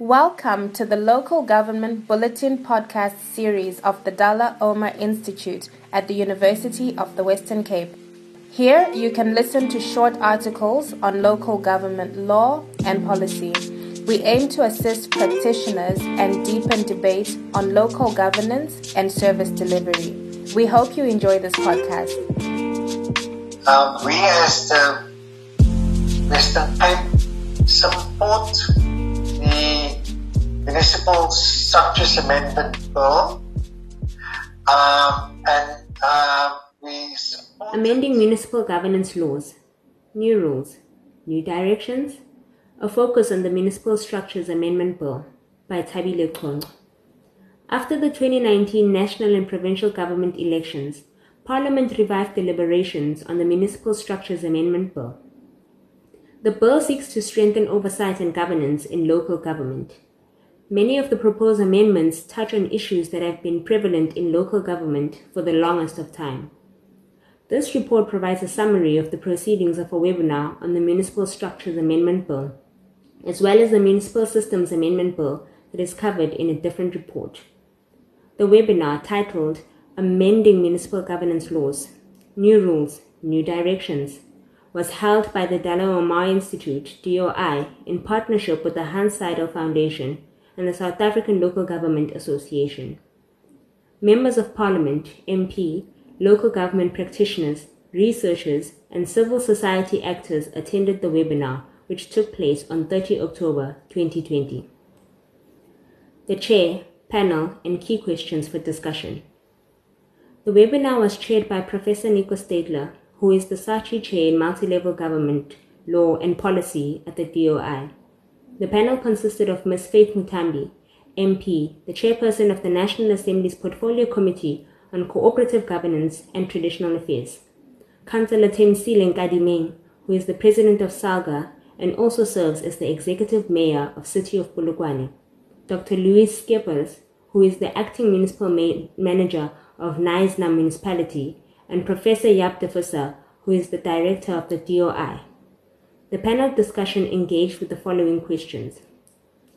Welcome to the Local Government Bulletin Podcast series of the Dullah Omar Institute at the University of the Western Cape. Here you can listen to short articles on local government law and policy. We aim to assist practitioners and deepen debate on local governance and service delivery. We hope you enjoy this podcast. We as the Western Cape support the Municipal Structures Amendment Bill, we support amending municipal governance laws, new rules, new directions, a focus on the Municipal Structures Amendment Bill by Thabi Lekhong. After the 2019 national and provincial government elections, Parliament revived deliberations on the Municipal Structures Amendment Bill. The bill seeks to strengthen oversight and governance in local government. Many of the proposed amendments touch on issues that have been prevalent in local government for the longest of time. This report provides a summary of the proceedings of a webinar on the Municipal Structures Amendment Bill, as well as the Municipal Systems Amendment Bill that is covered in a different report. The webinar, titled Amending Municipal Governance Laws, New Rules, New Directions, was held by the Dullah Omar Institute, DOI, in partnership with the Hans Seidel Foundation and the South African Local Government Association. Members of Parliament, MP, local government practitioners, researchers, and civil society actors attended the webinar, which took place on 30 October 2020. The chair, panel, and key questions for discussion. The webinar was chaired by Professor Nico Steytler, who is the SACHI Chair in Multi-Level Government, Law and Policy at the DOI. The panel consisted of Ms. Faith Mathambi, MP, the Chairperson of the National Assembly's Portfolio Committee on Cooperative Governance and Traditional Affairs; Councillor Thembi Nkadimeng, who is the President of SALGA and also serves as the Executive Mayor of City of Bulukwane; Dr. Louis Keppels, who is the Acting Municipal Manager of Naisna Municipality, and Professor Yaw Dapaah, who is the Director of the DOI. The panel discussion engaged with the following questions.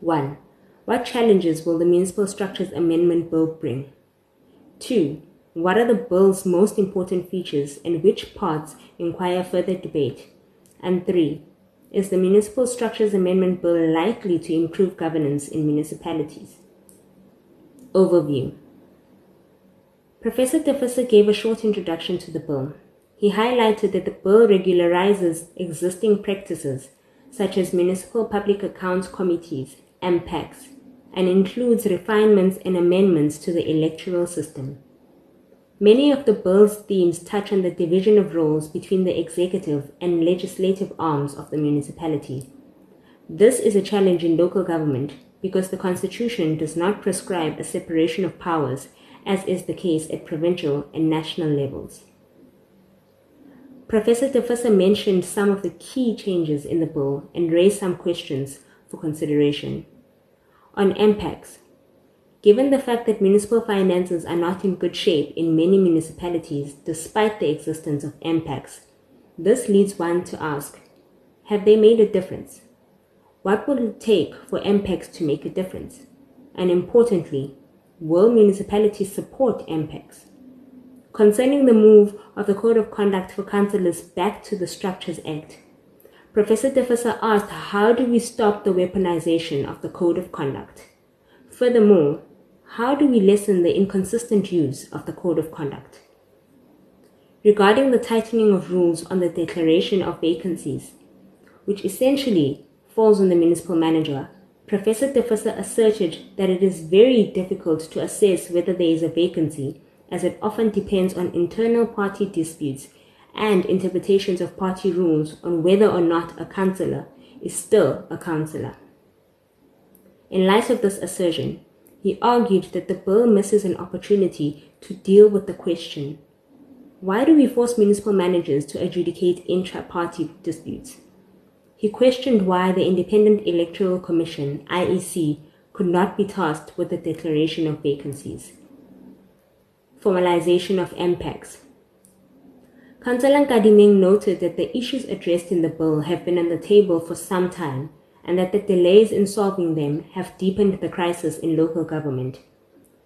1. What challenges will the Municipal Structures Amendment Bill bring? 2. What are the bill's most important features and which parts require further debate? And 3. Is the Municipal Structures Amendment Bill likely to improve governance in municipalities? Overview. Professor De Visser gave a short introduction to the bill. He highlighted that the bill regularizes existing practices such as municipal public accounts committees, MPACs, and includes refinements and amendments to the electoral system. Many of the bill's themes touch on the division of roles between the executive and legislative arms of the municipality. This is a challenge in local government because the Constitution does not prescribe a separation of powers, as is the case at provincial and national levels. Professor De Visser mentioned some of the key changes in the bill and raised some questions for consideration. On MPACs, given the fact that municipal finances are not in good shape in many municipalities despite the existence of MPACs, this leads one to ask, have they made a difference? What will it take for MPACs to make a difference? And importantly, will municipalities support MPACs? Concerning the move of the Code of Conduct for Councillors back to the Structures Act, Professor De Visser asked, how do we stop the weaponization of the Code of Conduct? Furthermore, how do we lessen the inconsistent use of the Code of Conduct? Regarding the tightening of rules on the declaration of vacancies, which essentially falls on the municipal manager, Professor De Visser asserted that it is very difficult to assess whether there is a vacancy, as it often depends on internal party disputes and interpretations of party rules on whether or not a councillor is still a councillor. In light of this assertion, he argued that the bill misses an opportunity to deal with the question, why do we force municipal managers to adjudicate intra-party disputes? He questioned why the Independent Electoral Commission, IEC, could not be tasked with the declaration of vacancies. Formalization of MPACs. Councillor Nkadimeng noted that the issues addressed in the bill have been on the table for some time and that the delays in solving them have deepened the crisis in local government.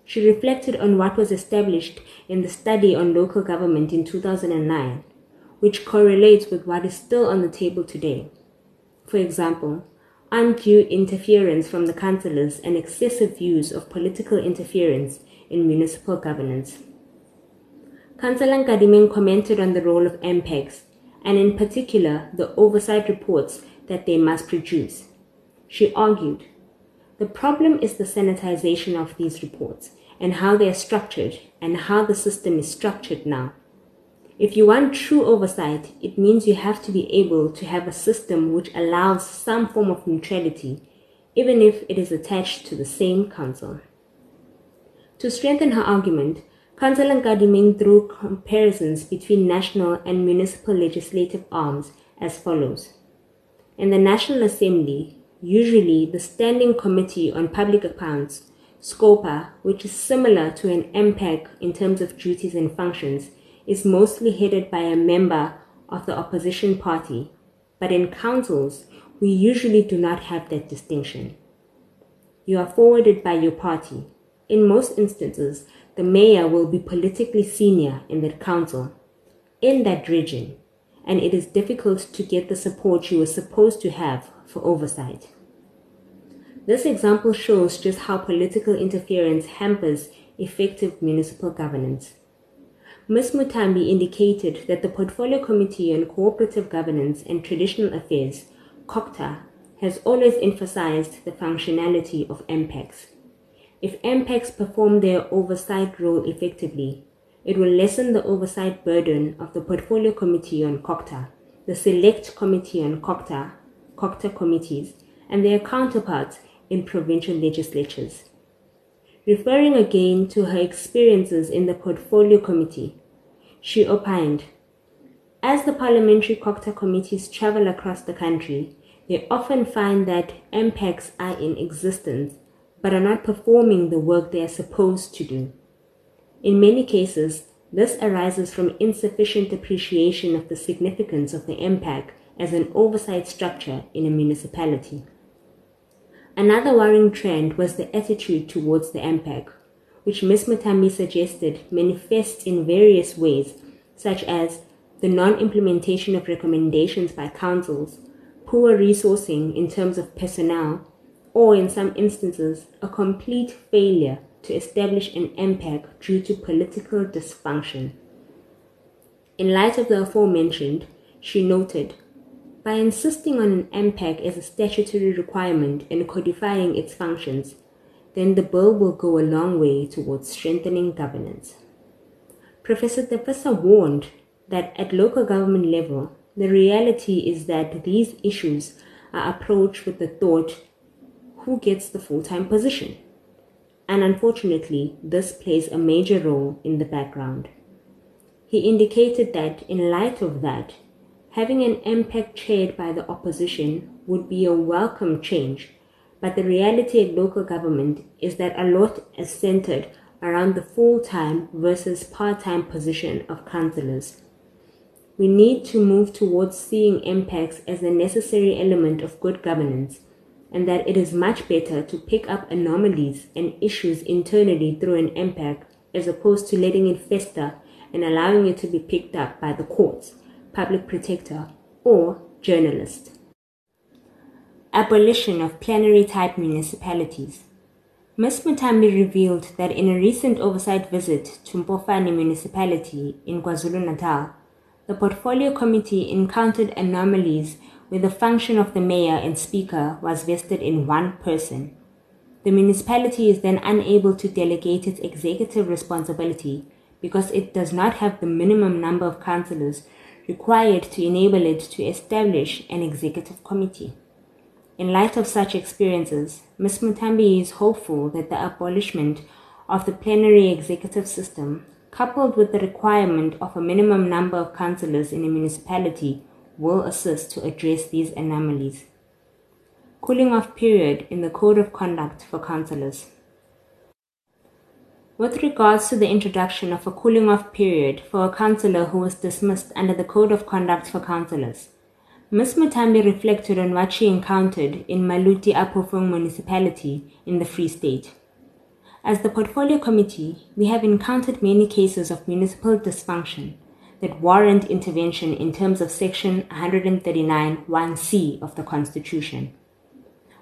She reflected on what was established in the study on local government in 2009, which correlates with what is still on the table today. For example, undue interference from the councillors and excessive use of political interference in municipal governance. Councillor Nkadimeng commented on the role of MPEGs, and in particular the oversight reports that they must produce. She argued, "The problem is the sanitization of these reports and how they are structured and how the system is structured now. If you want true oversight, it means you have to be able to have a system which allows some form of neutrality, even if it is attached to the same council." To strengthen her argument, Councillor Nkadimeng drew comparisons between national and municipal legislative arms as follows. In the National Assembly, usually the Standing Committee on Public Accounts, SCOPA, which is similar to an MPEG in terms of duties and functions, is mostly headed by a member of the opposition party, but in councils, we usually do not have that distinction. You are forwarded by your party. In most instances, the mayor will be politically senior in that council, in that region, and it is difficult to get the support you were supposed to have for oversight. This example shows just how political interference hampers effective municipal governance. Ms. Muthambi indicated that the Portfolio Committee on Cooperative Governance and Traditional Affairs, COCTA, has always emphasized the functionality of MPEGs. If MPEGs perform their oversight role effectively, it will lessen the oversight burden of the Portfolio Committee on COCTA, the Select Committee on COCTA, COCTA committees, and their counterparts in provincial legislatures. Referring again to her experiences in the Portfolio Committee, she opined, "As the parliamentary COCTA committees travel across the country, they often find that MPEGs are in existence but are not performing the work they are supposed to do. In many cases, this arises from insufficient appreciation of the significance of the MPEG as an oversight structure in a municipality." Another worrying trend was the attitude towards the MPEG, which Ms. Muthambi suggested manifests in various ways, such as the non-implementation of recommendations by councils, poor resourcing in terms of personnel, or in some instances, a complete failure to establish an MPEG due to political dysfunction. In light of the aforementioned, she noted, "By insisting on an MPEG as a statutory requirement and codifying its functions, then the bill will go a long way towards strengthening governance." Professor De Visser warned that at local government level, the reality is that these issues are approached with the thought, who gets the full-time position? And unfortunately, this plays a major role in the background. He indicated that in light of that, having an MPEG chaired by the opposition would be a welcome change, but the reality at local government is that a lot is centered around the full-time versus part-time position of councillors. We need to move towards seeing MPEGs as a necessary element of good governance, and that it is much better to pick up anomalies and issues internally through an MPEG as opposed to letting it fester and allowing it to be picked up by the courts, public protector, or journalist. Abolition of plenary-type municipalities. Ms. Muthambi revealed that in a recent oversight visit to Mpofani municipality in KwaZulu-Natal, the Portfolio Committee encountered anomalies where the function of the mayor and speaker was vested in one person. The municipality is then unable to delegate its executive responsibility because it does not have the minimum number of councillors required to enable it to establish an executive committee. In light of such experiences, Ms. Muthambi is hopeful that the abolishment of the plenary executive system, coupled with the requirement of a minimum number of councillors in a municipality, will assist to address these anomalies. Cooling off period in the Code of Conduct for Councillors. With regards to the introduction of a cooling-off period for a councillor who was dismissed under the Code of Conduct for Councillors, Ms. Mathambi reflected on what she encountered in Maluti Apufung municipality in the Free State. As the Portfolio Committee, we have encountered many cases of municipal dysfunction that warrant intervention in terms of Section 139(1)(c) of the Constitution.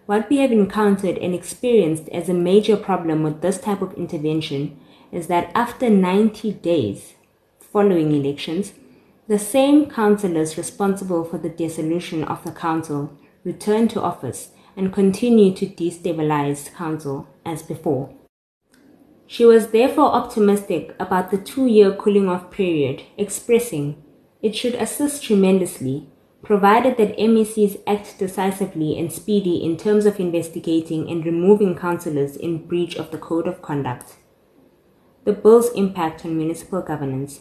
What we have encountered and experienced as a major problem with this type of intervention is that after 90 days following elections, the same councillors responsible for the dissolution of the council return to office and continue to destabilize council as before. She was therefore optimistic about the 2-year cooling-off period, expressing, "It should assist tremendously, provided that MECs act decisively and speedy in terms of investigating and removing councillors in breach of the Code of Conduct." The bill's impact on municipal governance.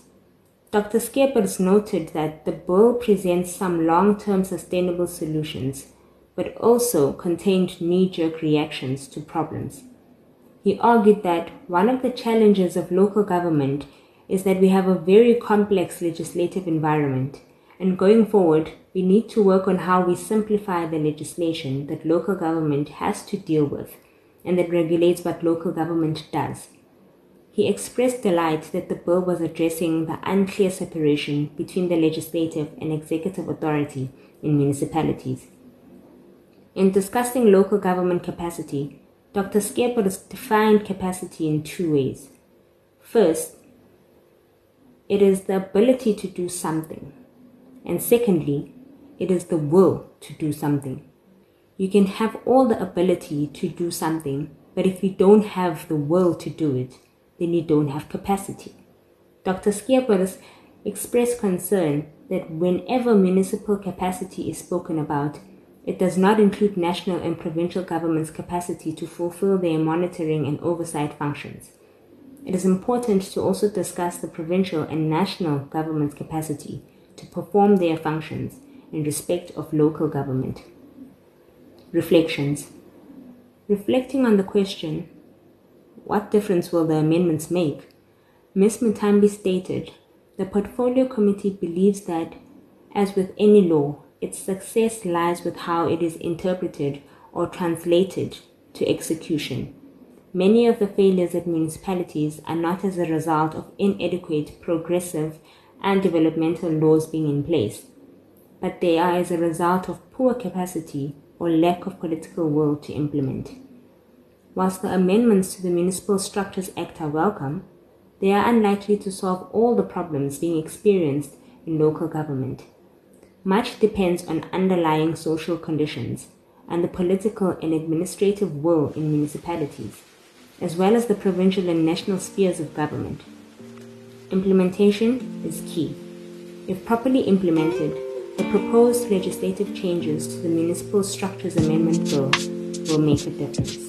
Dr. Skerberis noted that the bill presents some long-term sustainable solutions, but also contained knee-jerk reactions to problems. He argued that one of the challenges of local government is that we have a very complex legislative environment, and going forward, we need to work on how we simplify the legislation that local government has to deal with and that regulates what local government does. He expressed delight that the bill was addressing the unclear separation between the legislative and executive authority in municipalities. In discussing local government capacity, Dr. Skerberis defined capacity in 2 ways. First, it is the ability to do something. And secondly, it is the will to do something. You can have all the ability to do something, but if you don't have the will to do it, then you don't have capacity. Dr. Skerberis expressed concern that whenever municipal capacity is spoken about, it does not include national and provincial governments' capacity to fulfill their monitoring and oversight functions. It is important to also discuss the provincial and national governments' capacity to perform their functions in respect of local government. Reflections. Reflecting on the question, what difference will the amendments make? Ms. Mathambi stated, "The Portfolio Committee believes that, as with any law, its success lies with how it is interpreted or translated to execution. Many of the failures at municipalities are not as a result of inadequate, progressive, and developmental laws being in place, but they are as a result of poor capacity or lack of political will to implement." Whilst the amendments to the Municipal Structures Act are welcome, they are unlikely to solve all the problems being experienced in local government. Much depends on underlying social conditions and the political and administrative will in municipalities, as well as the provincial and national spheres of government. Implementation is key. If properly implemented, the proposed legislative changes to the Municipal Structures Amendment Bill will make a difference.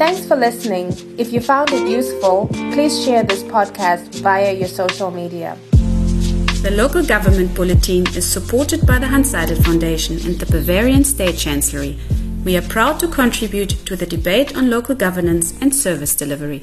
Thanks for listening. If you found it useful, please share this podcast via your social media. The Local Government Bulletin is supported by the Hans Seidel Foundation and the Bavarian State Chancellery. We are proud to contribute to the debate on local governance and service delivery.